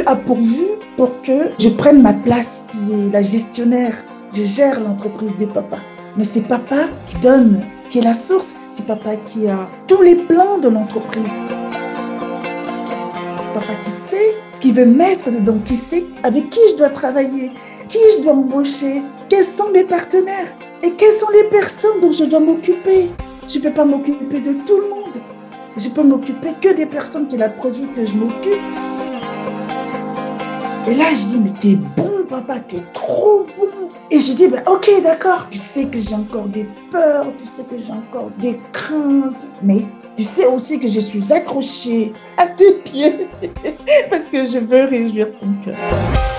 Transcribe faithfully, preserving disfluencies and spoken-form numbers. Dieu a pourvu pour que je prenne ma place, qui est la gestionnaire. Je gère l'entreprise de papa. Mais c'est papa qui donne, qui est la source. C'est papa qui a tous les plans de l'entreprise. Papa qui sait ce qu'il veut mettre dedans, qui sait avec qui je dois travailler, qui je dois embaucher, quels sont mes partenaires et quelles sont les personnes dont je dois m'occuper. Je ne peux pas m'occuper de tout le monde. Je peux m'occuper que des personnes qu'il a produit que je m'occupe. Et là, je dis, mais t'es bon, papa, t'es trop bon. Et je dis, bah, ok, d'accord, tu sais que j'ai encore des peurs, tu sais que j'ai encore des craintes, mais tu sais aussi que je suis accrochée à tes pieds parce que je veux réjouir ton cœur.